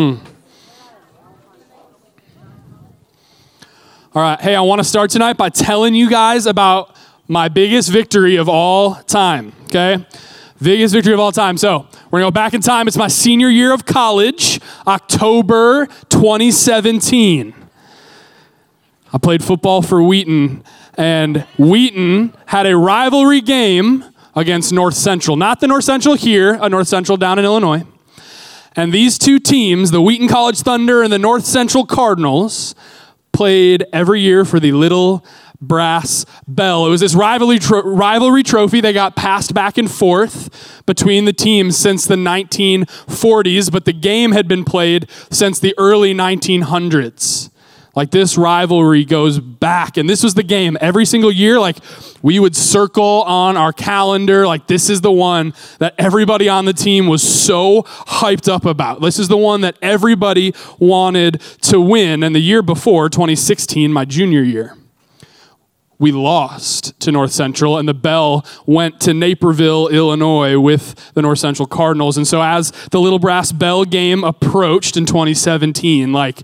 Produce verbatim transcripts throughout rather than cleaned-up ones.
Mm. All right. Hey, I want to start tonight by telling you guys about my biggest victory of all time, okay? Biggest victory of all time. So we're going to go back in time. It's my senior year of college, October twenty seventeen. I played football for Wheaton, and Wheaton had a rivalry game against North Central. Not the North Central here, a North Central down in Illinois. And these two teams, the Wheaton College Thunder and the North Central Cardinals, played every year for the Little Brass Bell. It was this rivalry tro- rivalry trophy that got passed back and forth between the teams since the nineteen forties, but the game had been played since the early nineteen hundreds. Like, this rivalry goes back, and this was the game every single year. Like, we would circle on our calendar, like, this is the one that everybody on the team was so hyped up about. This is the one that everybody wanted to win. And the year before, twenty sixteen, my junior year, we lost to North Central, and the bell went to Naperville, Illinois with the North Central Cardinals. And so as the Little Brass Bell game approached in twenty seventeen, like,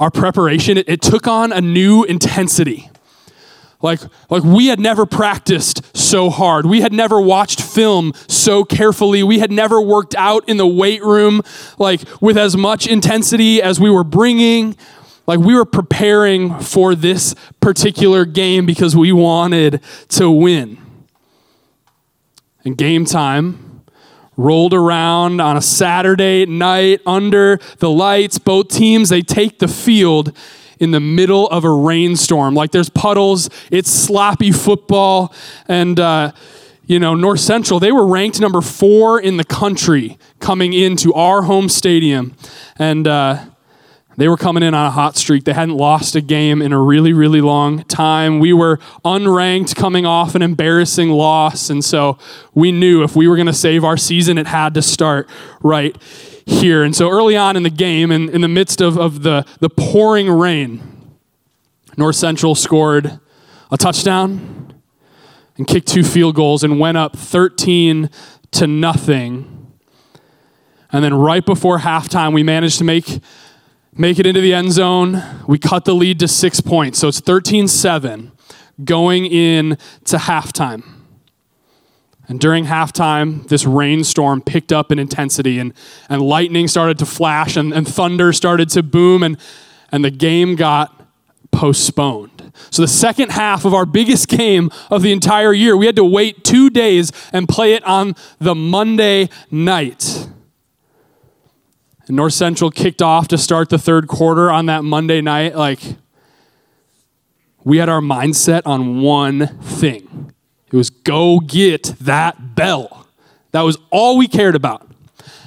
our preparation, it, it took on a new intensity. Like, like we had never practiced so hard. We had never watched film so carefully. We had never worked out in the weight room, like, with as much intensity as we were bringing. Like, we were preparing for this particular game because we wanted to win. And game time rolled around on a Saturday night under the lights. Both teams, they take the field in the middle of a rainstorm. Like, there's puddles, it's sloppy football, and uh, you know, North Central, they were ranked number four in the country coming into our home stadium, and uh, they were coming in on a hot streak. They hadn't lost a game in a really, really long time. We were unranked coming off an embarrassing loss. And so we knew if we were going to save our season, it had to start right here. And so early on in the game, in, in the midst of, of the, the pouring rain, North Central scored a touchdown and kicked two field goals and went up thirteen to nothing. And then right before halftime, we managed to make Make it into the end zone. We cut the lead to six points. So it's thirteen seven going in to halftime. And during halftime, this rainstorm picked up in intensity, and, and lightning started to flash, and, and thunder started to boom, and, and the game got postponed. So the second half of our biggest game of the entire year, we had to wait two days and play it on the Monday night. And North Central kicked off to start the third quarter on that Monday night. Like, we had our mindset on one thing. It was go get that bell. That was all we cared about.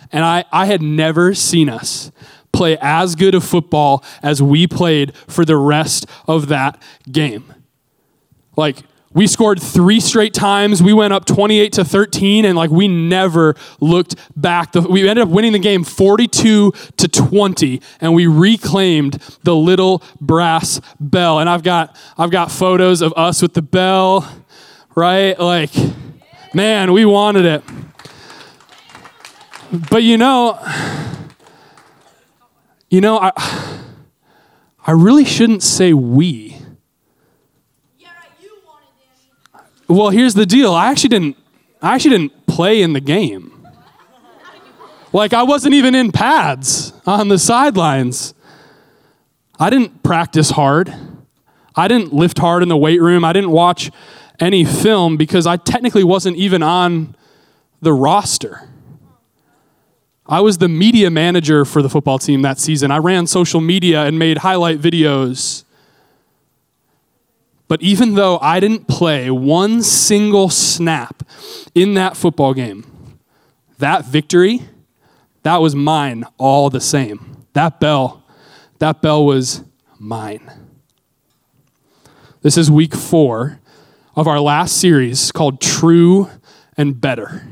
And I, I had never seen us play as good of football as we played for the rest of that game. Like, we scored three straight times. We went up twenty-eight to thirteen, and like we never looked back. The, we ended up winning the game forty-two to twenty, and we reclaimed the Little Brass Bell. And I've got I've got photos of us with the bell, right? Like, man, we wanted it. But you know, you know, I I really shouldn't say we. Well, here's the deal. I actually didn't I actually didn't play in the game. Like, I wasn't even in pads on the sidelines. I didn't practice hard. I didn't lift hard in the weight room. I didn't watch any film because I technically wasn't even on the roster. I was the media manager for the football team that season. I ran social media and made highlight videos. But even though I didn't play one single snap in that football game, that victory, that was mine all the same. That bell, that bell was mine. This is week four of our last series called True and Better.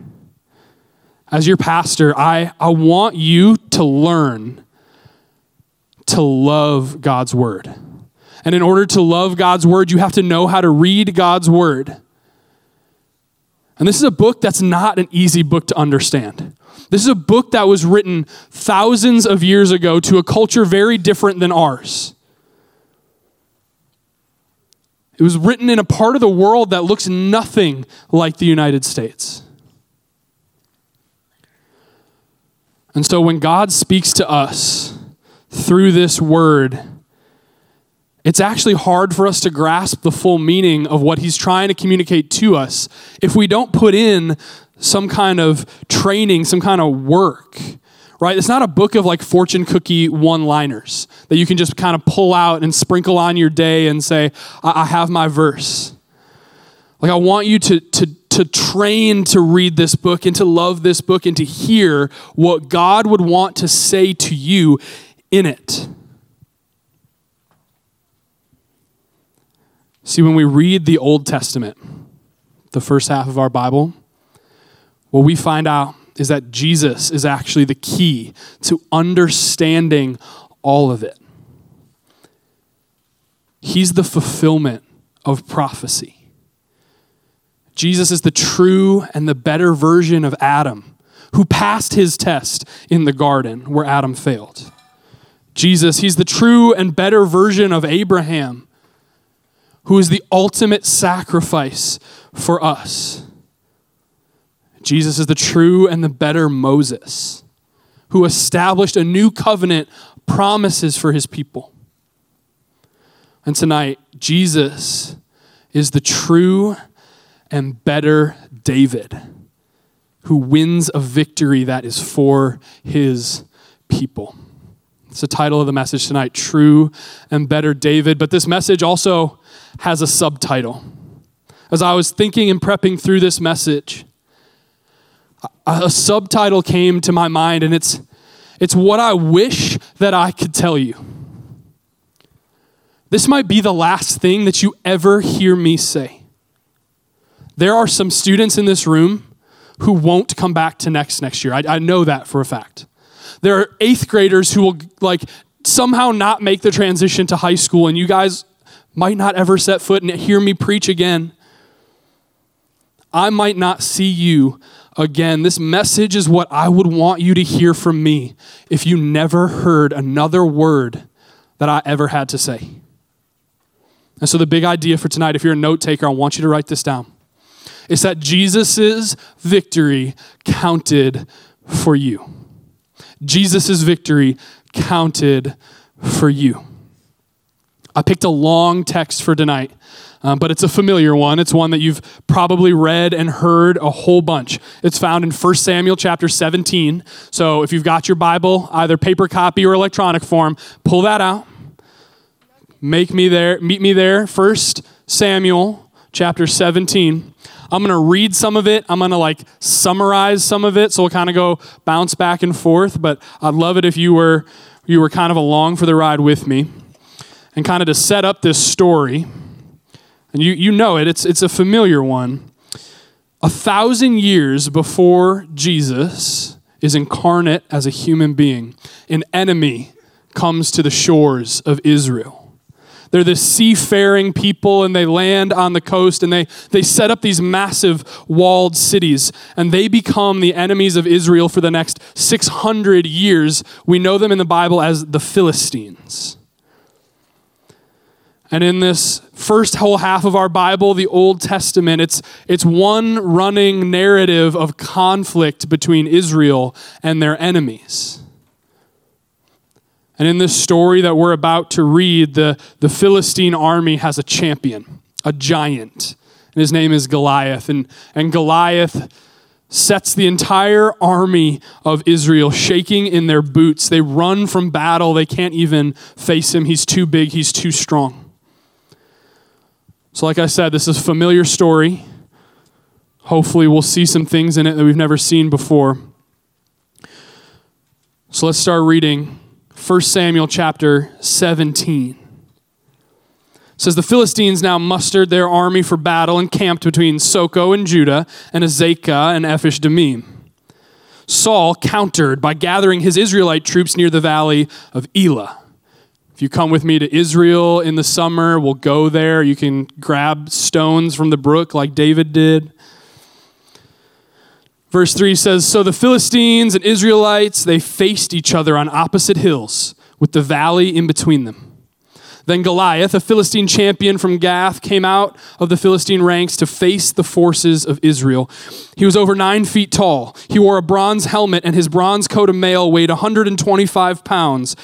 As your pastor, I, I want you to learn to love God's word. And in order to love God's word, you have to know how to read God's word. And this is a book that's not an easy book to understand. This is a book that was written thousands of years ago to a culture very different than ours. It was written in a part of the world that looks nothing like the United States. And so when God speaks to us through this word, it's actually hard for us to grasp the full meaning of what he's trying to communicate to us if we don't put in some kind of training, some kind of work, right? It's not a book of like fortune cookie one-liners that you can just kind of pull out and sprinkle on your day and say, I, I have my verse. Like I want you to, to, to train to read this book and to love this book and to hear what God would want to say to you in it. See, when we read the Old Testament, the first half of our Bible, what we find out is that Jesus is actually the key to understanding all of it. He's the fulfillment of prophecy. Jesus is the true and the better version of Adam, who passed his test in the garden where Adam failed. Jesus, he's the true and better version of Abraham, who is the ultimate sacrifice for us. Jesus is the true and the better Moses, who established a new covenant promises for his people. And tonight, Jesus is the true and better David, who wins a victory that is for his people. It's the title of the message tonight, True and Better David. But this message also has a subtitle. As I was thinking and prepping through this message, a subtitle came to my mind, and it's it's what I wish that I could tell you. This might be the last thing that you ever hear me say. There are some students in this room who won't come back to next next year. I, I know that for a fact. There are eighth graders who will like somehow not make the transition to high school, and you guys might not ever set foot and hear me preach again. I might not see you again. This message is what I would want you to hear from me if you never heard another word that I ever had to say. And so the big idea for tonight, if you're a note taker, I want you to write this down. It's that Jesus' victory counted for you. Jesus' victory counted for you. I picked a long text for tonight, um, but it's a familiar one. It's one that you've probably read and heard a whole bunch. It's found in First Samuel chapter seventeen. So if you've got your Bible, either paper copy or electronic form, pull that out. Make me there, meet me there. First Samuel chapter seventeen. I'm going to read some of it. I'm going to like summarize some of it. So we'll kind of go bounce back and forth, but I'd love it if you were you were kind of along for the ride with me. And kind of to set up this story, and you you know it, it's it's a familiar one. A thousand years before Jesus is incarnate as a human being, an enemy comes to the shores of Israel. They're this seafaring people, and they land on the coast, and they, they set up these massive walled cities, and they become the enemies of Israel for the next six hundred years. We know them in the Bible as the Philistines. And in this first whole half of our Bible, the Old Testament, it's it's one running narrative of conflict between Israel and their enemies. And in this story that we're about to read, the, the Philistine army has a champion, a giant, and his name is Goliath. And, and Goliath sets the entire army of Israel shaking in their boots. They run from battle. They can't even face him. He's too big. He's too strong. So like I said, this is a familiar story. Hopefully we'll see some things in it that we've never seen before. So let's start reading First Samuel chapter seventeen. It says, the Philistines now mustered their army for battle and camped between Soco and Judah and Azekah and Ephes Dammim. Saul countered by gathering his Israelite troops near the valley of Elah. If you come with me to Israel in the summer, we'll go there. You can grab stones from the brook like David did. Verse three says, so the Philistines and Israelites, they faced each other on opposite hills with the valley in between them. Then Goliath, a Philistine champion from Gath, came out of the Philistine ranks to face the forces of Israel. He was over nine feet tall. He wore a bronze helmet, and his bronze coat of mail weighed one hundred twenty-five pounds.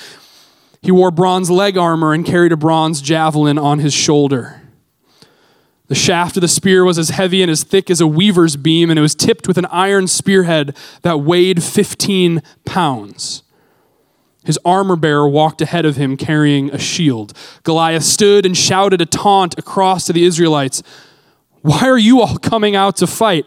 He wore bronze leg armor and carried a bronze javelin on his shoulder. The shaft of the spear was as heavy and as thick as a weaver's beam, and it was tipped with an iron spearhead that weighed fifteen pounds. His armor-bearer walked ahead of him carrying a shield. Goliath stood and shouted a taunt across to the Israelites. Why are you all coming out to fight?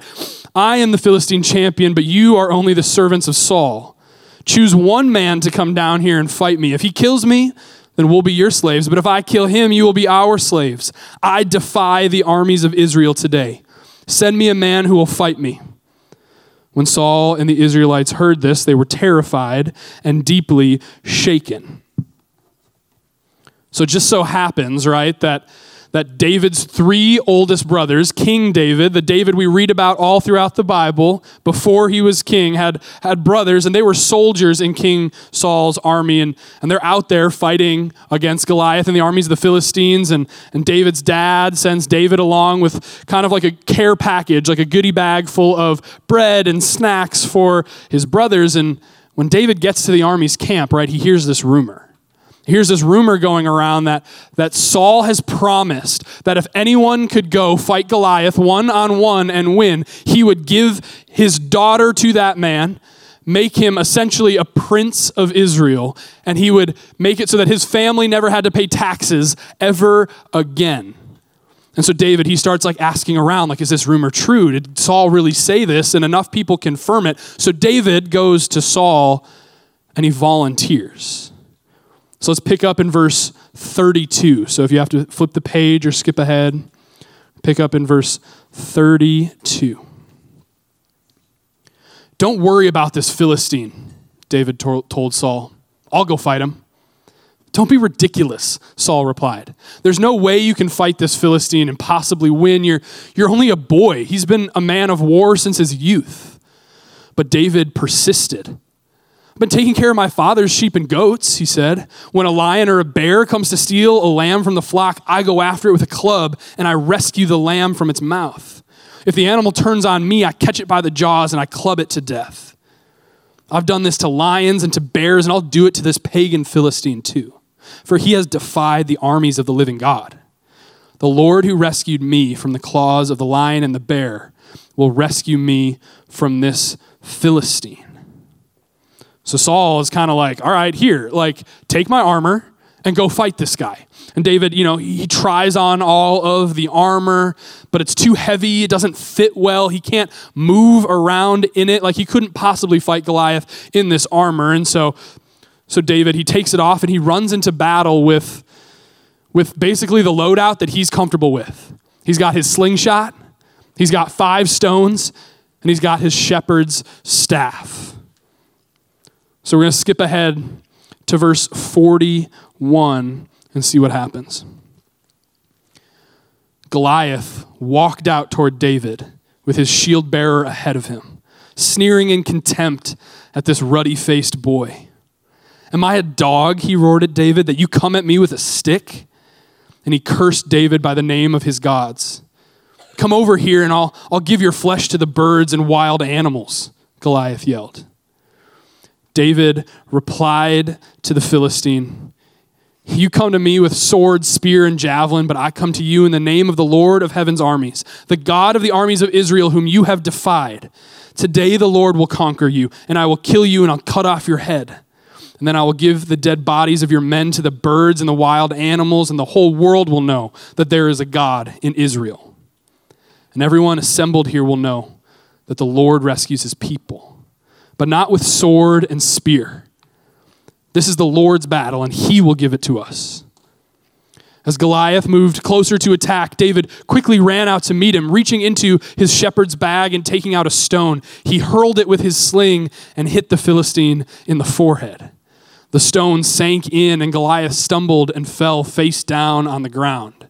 I am the Philistine champion, but you are only the servants of Saul. Choose one man to come down here and fight me. If he kills me, then we'll be your slaves. But if I kill him, you will be our slaves. I defy the armies of Israel today. Send me a man who will fight me. When Saul and the Israelites heard this, they were terrified and deeply shaken. So it just so happens, right, that, that David's three oldest brothers, King David, the David we read about all throughout the Bible, before he was king, had, had brothers, and they were soldiers in King Saul's army, and, and they're out there fighting against Goliath and the armies of the Philistines, and, and David's dad sends David along with kind of like a care package, like a goodie bag full of bread and snacks for his brothers, and when David gets to the army's camp, right, he hears this rumor. Here's this rumor going around that, that Saul has promised that if anyone could go fight Goliath one-on-one and win, he would give his daughter to that man, make him essentially a prince of Israel, and he would make it so that his family never had to pay taxes ever again. And so David, he starts like asking around, like, is this rumor true? Did Saul really say this? And enough people confirm it. So David goes to Saul and he volunteers. So let's pick up in verse thirty-two. So if you have to flip the page or skip ahead, pick up in verse thirty-two. Don't worry about this Philistine, David told Saul. I'll go fight him. Don't be ridiculous, Saul replied. There's no way you can fight this Philistine and possibly win. You're, you're only a boy. He's been a man of war since his youth. But David persisted. I've been taking care of my father's sheep and goats, he said. When a lion or a bear comes to steal a lamb from the flock, I go after it with a club and I rescue the lamb from its mouth. If the animal turns on me, I catch it by the jaws and I club it to death. I've done this to lions and to bears, and I'll do it to this pagan Philistine too, for he has defied the armies of the living God. The Lord who rescued me from the claws of the lion and the bear will rescue me from this Philistine. So Saul is kind of like, all right, here, like, take my armor and go fight this guy. And David, you know, he tries on all of the armor, but it's too heavy. It doesn't fit well. He can't move around in it. Like, he couldn't possibly fight Goliath in this armor. And so, so David, he takes it off and he runs into battle with, with basically the loadout that he's comfortable with. He's got his slingshot, he's got five stones, and he's got his shepherd's staff. So we're going to skip ahead to verse forty-one and see what happens. Goliath walked out toward David with his shield bearer ahead of him, sneering in contempt at this ruddy-faced boy. Am I a dog, he roared at David, that you come at me with a stick? And he cursed David by the name of his gods. Come over here and I'll, I'll give your flesh to the birds and wild animals, Goliath yelled. David replied to the Philistine, you come to me with sword, spear, and javelin, but I come to you in the name of the Lord of heaven's armies, the God of the armies of Israel, whom you have defied. Today the Lord will conquer you, and I will kill you, and I'll cut off your head. And then I will give the dead bodies of your men to the birds and the wild animals, and the whole world will know that there is a God in Israel. And everyone assembled here will know that the Lord rescues his people, but not with sword and spear. This is the Lord's battle, and he will give it to us. As Goliath moved closer to attack, David quickly ran out to meet him, reaching into his shepherd's bag and taking out a stone. He hurled it with his sling and hit the Philistine in the forehead. The stone sank in, and Goliath stumbled and fell face down on the ground.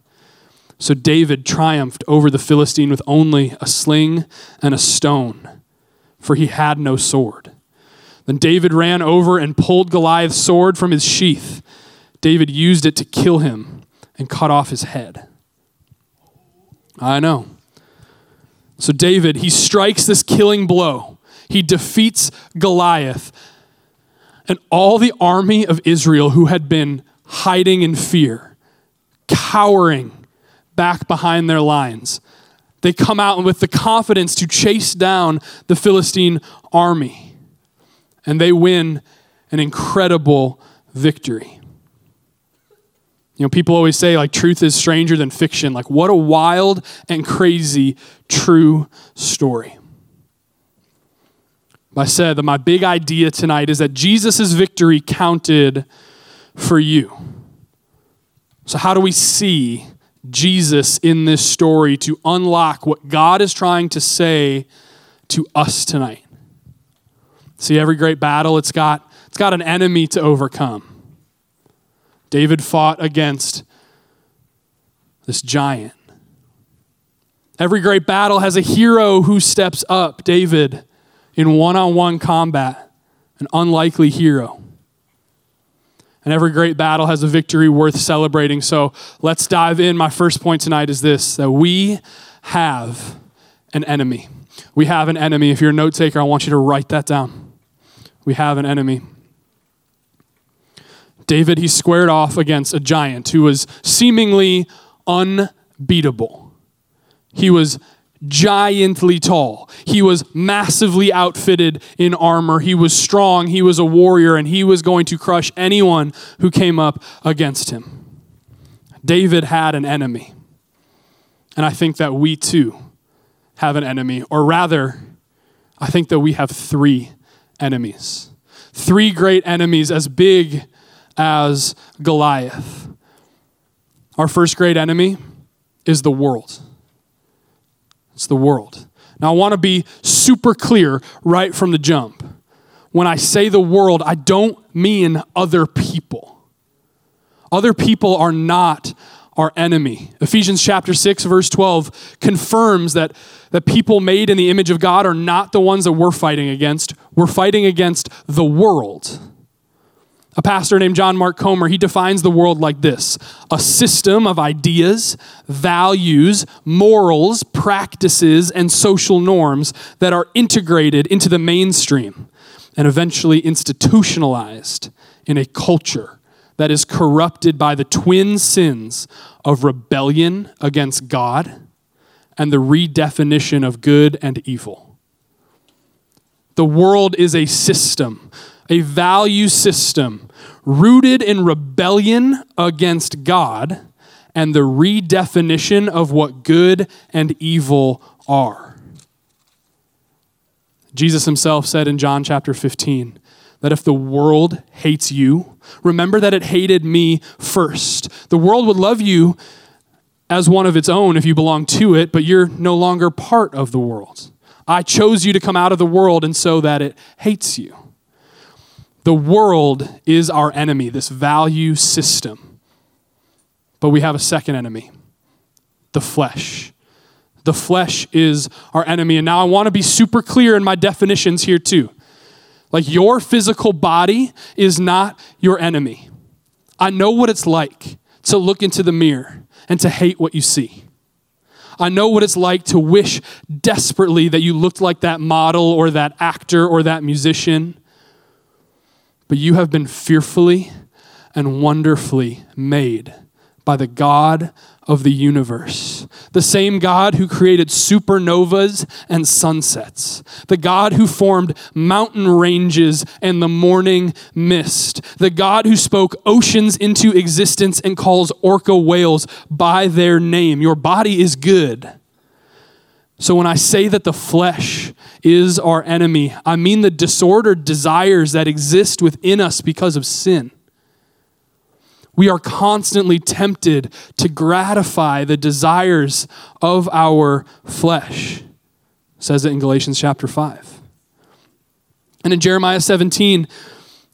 So David triumphed over the Philistine with only a sling and a stone, for he had no sword. Then David ran over and pulled Goliath's sword from his sheath. David used it to kill him and cut off his head. I know. So David, he strikes this killing blow. He defeats Goliath. And all the army of Israel who had been hiding in fear, cowering back behind their lines, they come out with the confidence to chase down the Philistine army. And they win an incredible victory. You know, people always say, like, truth is stranger than fiction. Like, what a wild and crazy true story. I said that my big idea tonight is that Jesus' victory counted for you. So how do we see Jesus in this story to unlock what God is trying to say to us tonight? See, every great battle, it's got it's got an enemy to overcome. David fought against this giant. Every great battle has a hero who steps up. David, in one-on-one combat, an unlikely hero. And every great battle has a victory worth celebrating. So let's dive in. My first point tonight is this, that we have an enemy. We have an enemy. If you're a note taker, I want you to write that down. We have an enemy. David, he squared off against a giant who was seemingly unbeatable. He was giantly tall. He was massively outfitted in armor. He was strong. He was a warrior, and he was going to crush anyone who came up against him. David had an enemy. And I think that we too have an enemy, or rather, I think that we have three enemies. Three great enemies as big as Goliath. Our first great enemy is the world. It's the world. Now, I want to be super clear right from the jump. When I say the world, I don't mean other people. Other people are not our enemy. Ephesians chapter six, verse twelve confirms that the people made in the image of God are not the ones that we're fighting against. We're fighting against the world. A pastor named John Mark Comer, he defines the world like this: a system of ideas, values, morals, practices, and social norms that are integrated into the mainstream and eventually institutionalized in a culture that is corrupted by the twin sins of rebellion against God and the redefinition of good and evil. The world is a system, a value system rooted in rebellion against God and the redefinition of what good and evil are. Jesus himself said in John chapter fifteen that if the world hates you, remember that it hated me first. The world would love you as one of its own if you belong to it, but you're no longer part of the world. I chose you to come out of the world, and so that it hates you. The world is our enemy, this value system. But we have a second enemy, the flesh. The flesh is our enemy. And now I want to be super clear in my definitions here too. Like, your physical body is not your enemy. I know what it's like to look into the mirror and to hate what you see. I know what it's like to wish desperately that you looked like that model or that actor or that musician. But you have been fearfully and wonderfully made by the God of the universe. The same God who created supernovas and sunsets. The God who formed mountain ranges and the morning mist. The God who spoke oceans into existence and calls orca whales by their name. Your body is good. So when I say that the flesh is our enemy, I mean the disordered desires that exist within us because of sin. We are constantly tempted to gratify the desires of our flesh. It says it in Galatians chapter five. And in Jeremiah seventeen,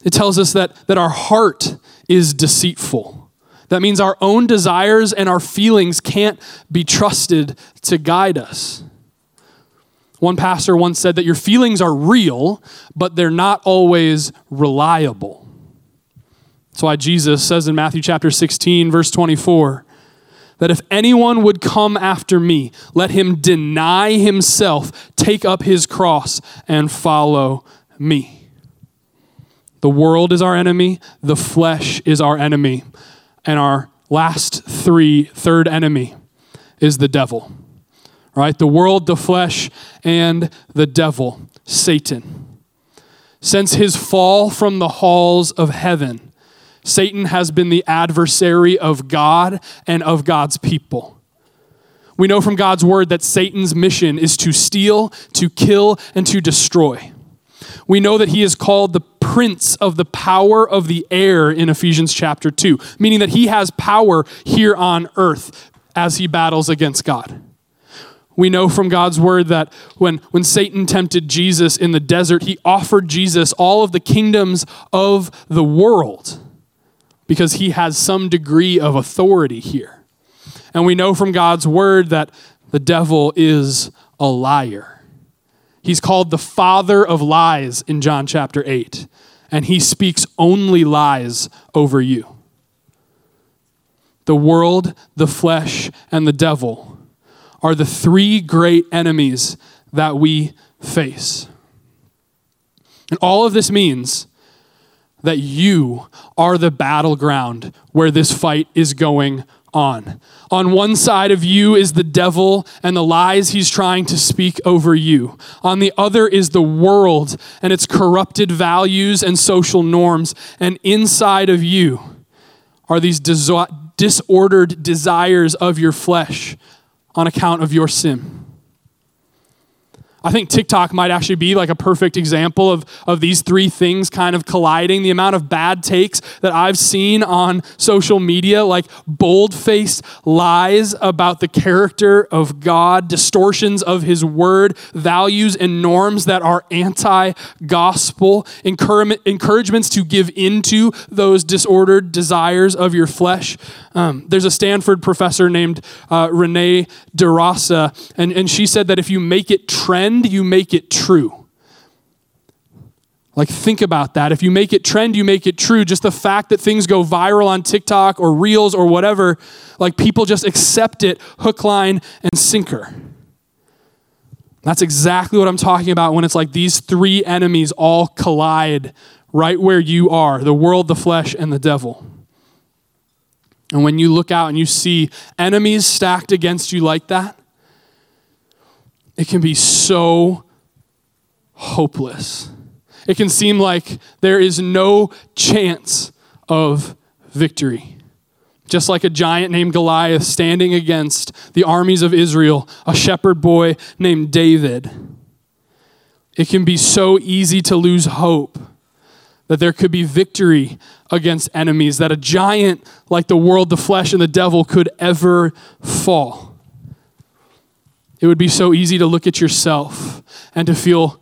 it tells us that, that our heart is deceitful. That means our own desires and our feelings can't be trusted to guide us. One pastor once said that your feelings are real, but they're not always reliable. That's why Jesus says in Matthew chapter sixteen, verse twenty-four, that if anyone would come after me, let him deny himself, take up his cross, and follow me. The world is our enemy, the flesh is our enemy, and our last three, third enemy is the devil. Right? The world, the flesh, and the devil, Satan. Since his fall from the halls of heaven, Satan has been the adversary of God and of God's people. We know from God's word that Satan's mission is to steal, to kill, and to destroy. We know that he is called the prince of the power of the air in Ephesians chapter two, meaning that he has power here on earth as he battles against God. We know from God's word that when, when Satan tempted Jesus in the desert, he offered Jesus all of the kingdoms of the world because he has some degree of authority here. And we know from God's word that the devil is a liar. He's called the father of lies in John chapter eight, and he speaks only lies over you. The world, the flesh, and the devil are the three great enemies that we face. And all of this means that you are the battleground where this fight is going on. On one side of you is the devil and the lies he's trying to speak over you. On the other is the world and its corrupted values and social norms. And inside of you are these disordered desires of your flesh on account of your sin. I think TikTok might actually be like a perfect example of, of these three things kind of colliding. The amount of bad takes that I've seen on social media, like bold-faced lies about the character of God, distortions of his word, values and norms that are anti-gospel, encouragements to give into those disordered desires of your flesh. Um, there's a Stanford professor named uh, Renee DeRosa, and, and she said that if you make it trend, you make it true. Like, think about that. If you make it trend, you make it true. Just the fact that things go viral on TikTok or Reels or whatever, like people just accept it hook, line, and sinker. That's exactly what I'm talking about when it's like these three enemies all collide right where you are, the world, the flesh, and the devil. And when you look out and you see enemies stacked against you like that, it can be so hopeless. It can seem like there is no chance of victory. Just like a giant named Goliath standing against the armies of Israel, a shepherd boy named David. It can be so easy to lose hope that there could be victory against enemies, that a giant like the world, the flesh, and the devil could ever fall. It would be so easy to look at yourself and to feel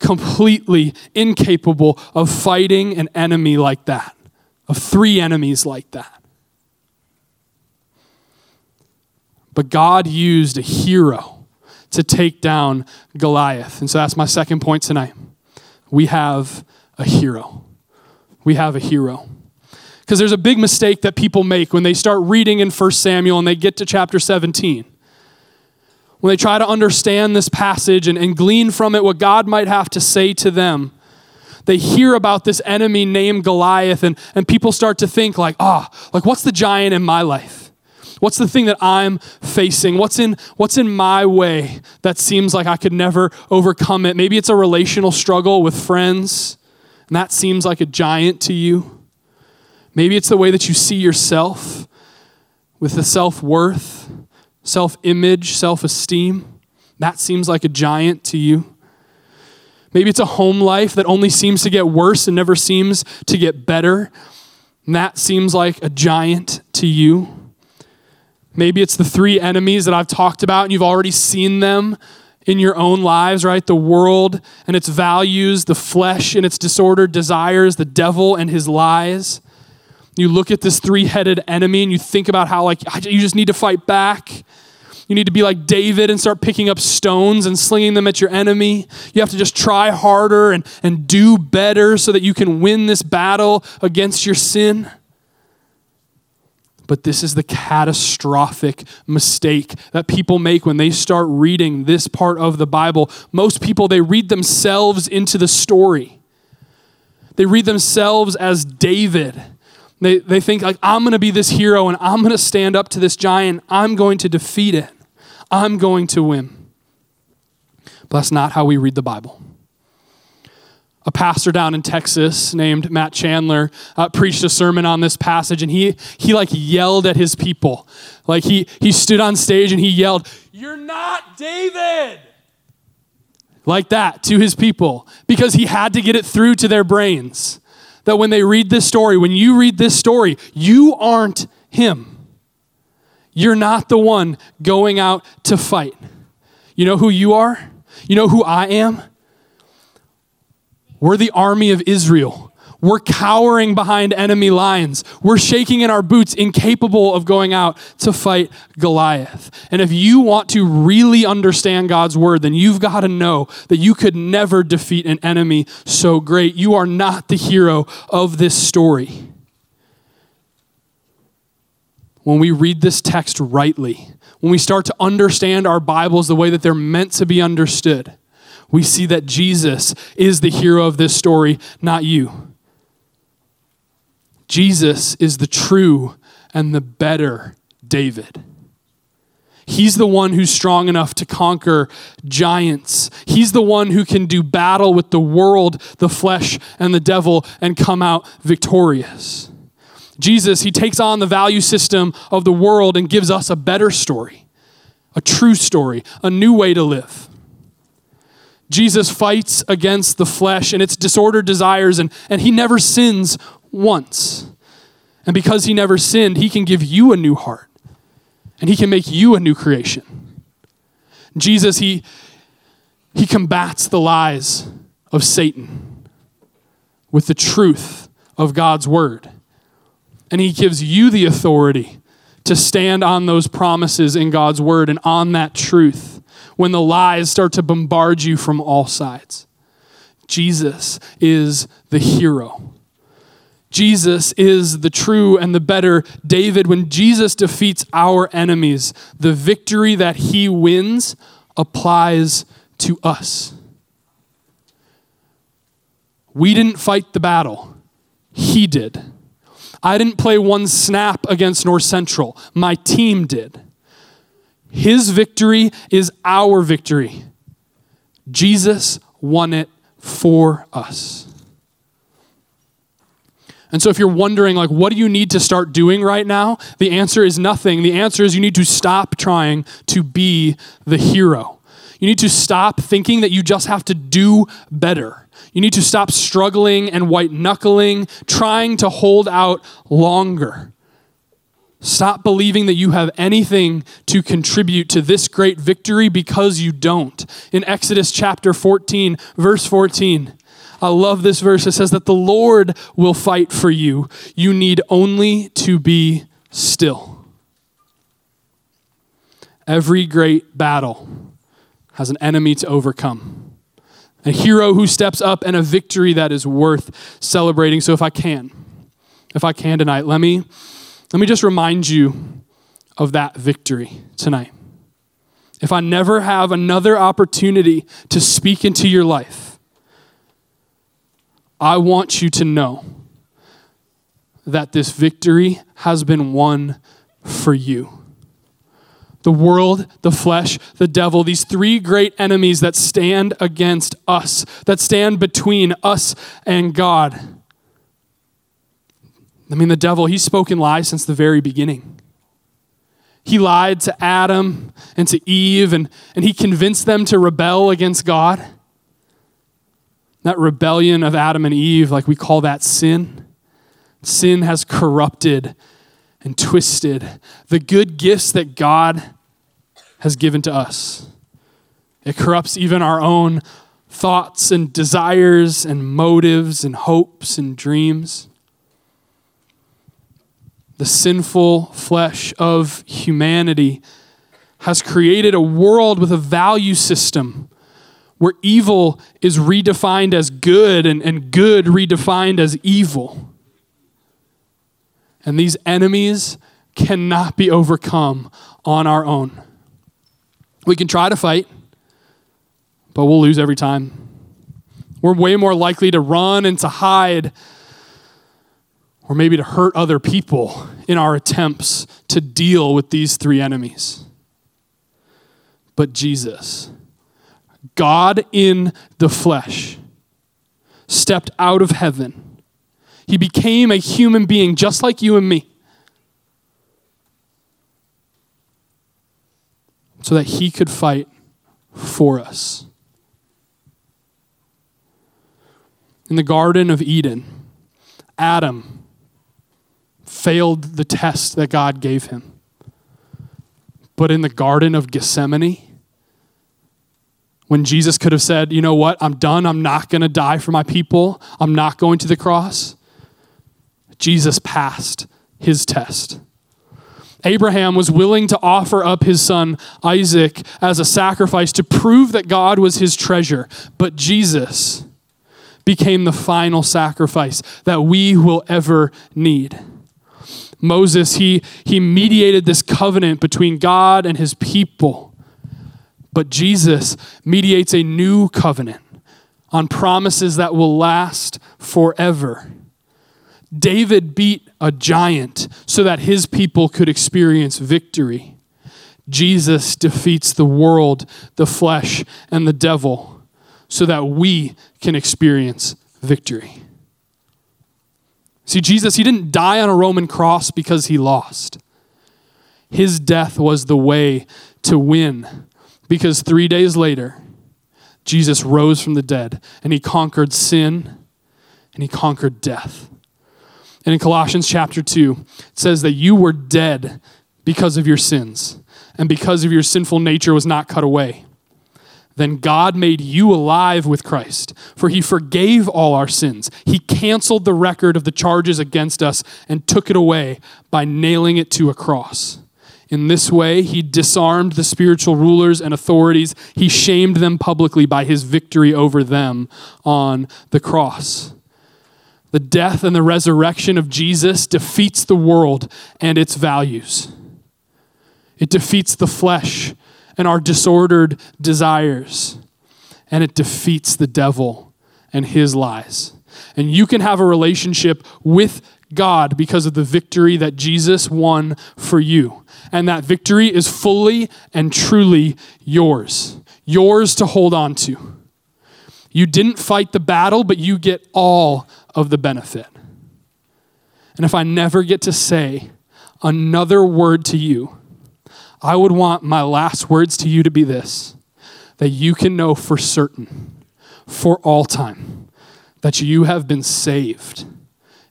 completely incapable of fighting an enemy like that, of three enemies like that. But God used a hero to take down Goliath. And so that's my second point tonight. We have a hero. We have a hero. Because there's a big mistake that people make when they start reading in First Samuel and they get to chapter seventeen. When they try to understand this passage and, and glean from it what God might have to say to them, they hear about this enemy named Goliath, and, and people start to think like, ah, oh, like what's the giant in my life? What's the thing that I'm facing? What's in, what's in my way that seems like I could never overcome it? Maybe it's a relational struggle with friends, and that seems like a giant to you. Maybe it's the way that you see yourself with the self-worth, self-image, self-esteem. That seems like a giant to you. Maybe it's a home life that only seems to get worse and never seems to get better. And that seems like a giant to you. Maybe it's the three enemies that I've talked about and you've already seen them in your own lives, right? The world and its values, the flesh and its disordered desires, the devil and his lies. You look at this three-headed enemy and you think about how like you just need to fight back. You need to be like David and start picking up stones and slinging them at your enemy. You have to just try harder and, and do better so that you can win this battle against your sin. But this is the catastrophic mistake that people make when they start reading this part of the Bible. Most people, they read themselves into the story. They read themselves as David. They, they think, like, I'm going to be this hero and I'm going to stand up to this giant. I'm going to defeat it. I'm going to win. But that's not how we read the Bible. A pastor down in Texas named Matt Chandler uh, preached a sermon on this passage, and he he like yelled at his people. Like he he stood on stage and he yelled, "You're not David!" Like that to his people, because he had to get it through to their brains that when they read this story, when you read this story, you aren't him. You're not the one going out to fight. You know who you are? You know who I am? We're the army of Israel. We're cowering behind enemy lines. We're shaking in our boots, incapable of going out to fight Goliath. And if you want to really understand God's word, then you've got to know that you could never defeat an enemy so great. You are not the hero of this story. When we read this text rightly, when we start to understand our Bibles the way that they're meant to be understood, we see that Jesus is the hero of this story, not you. Jesus is the true and the better David. He's the one who's strong enough to conquer giants. He's the one who can do battle with the world, the flesh, and the devil, and come out victorious. Jesus, he takes on the value system of the world and gives us a better story, a true story, a new way to live. Jesus fights against the flesh and its disordered desires, and, and he never sins once. And because he never sinned, he can give you a new heart, and he can make you a new creation. Jesus, he, he combats the lies of Satan with the truth of God's word, and he gives you the authority to stand on those promises in God's word and on that truth when the lies start to bombard you from all sides. Jesus is the hero. Jesus is the true and the better David. When Jesus defeats our enemies, the victory that he wins applies to us. We didn't fight the battle. He did. I didn't play one snap against North Central. My team did. His victory is our victory. Jesus won it for us. And so if you're wondering, like, what do you need to start doing right now? The answer is nothing. The answer is you need to stop trying to be the hero. You need to stop thinking that you just have to do better. You need to stop struggling and white-knuckling, trying to hold out longer. Stop believing that you have anything to contribute to this great victory, because you don't. In Exodus chapter fourteen, verse fourteen, I love this verse. It says that the Lord will fight for you. You need only to be still. Every great battle has an enemy to overcome, a hero who steps up, and a victory that is worth celebrating. So if I can, if I can tonight, let me... Let me just remind you of that victory tonight. If I never have another opportunity to speak into your life, I want you to know that this victory has been won for you. The world, the flesh, the devil, these three great enemies that stand against us, that stand between us and God. I mean, the devil, he's spoken lies since the very beginning. He lied to Adam and to Eve, and, and he convinced them to rebel against God. That rebellion of Adam and Eve, like we call that sin. Sin has corrupted and twisted the good gifts that God has given to us. It corrupts even our own thoughts and desires and motives and hopes and dreams. The sinful flesh of humanity has created a world with a value system where evil is redefined as good and, and good redefined as evil. And these enemies cannot be overcome on our own. We can try to fight, but we'll lose every time. We're way more likely to run and to hide, or maybe to hurt other people in our attempts to deal with these three enemies. But Jesus, God in the flesh, stepped out of heaven. He became a human being just like you and me, so that he could fight for us. In the Garden of Eden, Adam failed the test that God gave him. But in the Garden of Gethsemane, when Jesus could have said, you know what, I'm done, I'm not going to die for my people, I'm not going to the cross, Jesus passed his test. Abraham was willing to offer up his son Isaac as a sacrifice to prove that God was his treasure. But Jesus became the final sacrifice that we will ever need. Moses, he, he mediated this covenant between God and his people. But Jesus mediates a new covenant on promises that will last forever. David beat a giant so that his people could experience victory. Jesus defeats the world, the flesh, and the devil so that we can experience victory. See, Jesus, he didn't die on a Roman cross because he lost. His death was the way to win, because three days later, Jesus rose from the dead and he conquered sin and he conquered death. And in Colossians chapter two, it says that you were dead because of your sins and because of your sinful nature was not cut away. Then God made you alive with Christ, for he forgave all our sins. He canceled the record of the charges against us and took it away by nailing it to a cross. In this way, he disarmed the spiritual rulers and authorities. He shamed them publicly by his victory over them on the cross. The death and the resurrection of Jesus defeats the world and its values. It defeats the flesh and our disordered desires. And it defeats the devil and his lies. And you can have a relationship with God because of the victory that Jesus won for you. And that victory is fully and truly yours. Yours to hold on to. You didn't fight the battle, but you get all of the benefit. And if I never get to say another word to you, I would want my last words to you to be this: that you can know for certain, for all time, that you have been saved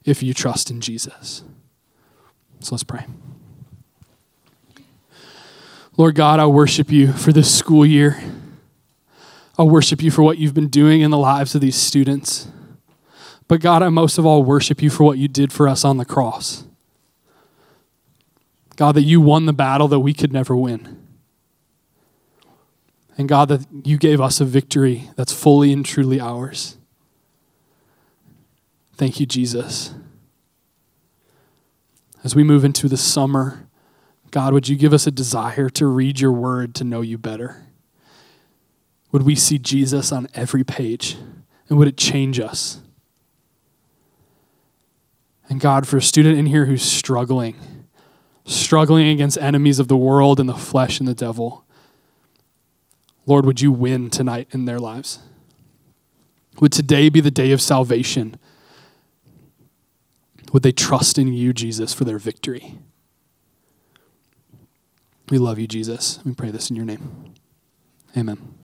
if you trust in Jesus. So let's pray. Lord God, I worship you for this school year. I worship you for what you've been doing in the lives of these students. But God, I most of all worship you for what you did for us on the cross. God, that you won the battle that we could never win. And God, that you gave us a victory that's fully and truly ours. Thank you, Jesus. As we move into the summer, God, would you give us a desire to read your word, to know you better? Would we see Jesus on every page? And would it change us? And God, for a student in here who's struggling, struggling against enemies of the world and the flesh and the devil, Lord, would you win tonight in their lives? Would today be the day of salvation? Would they trust in you, Jesus, for their victory? We love you, Jesus. We pray this in your name. Amen.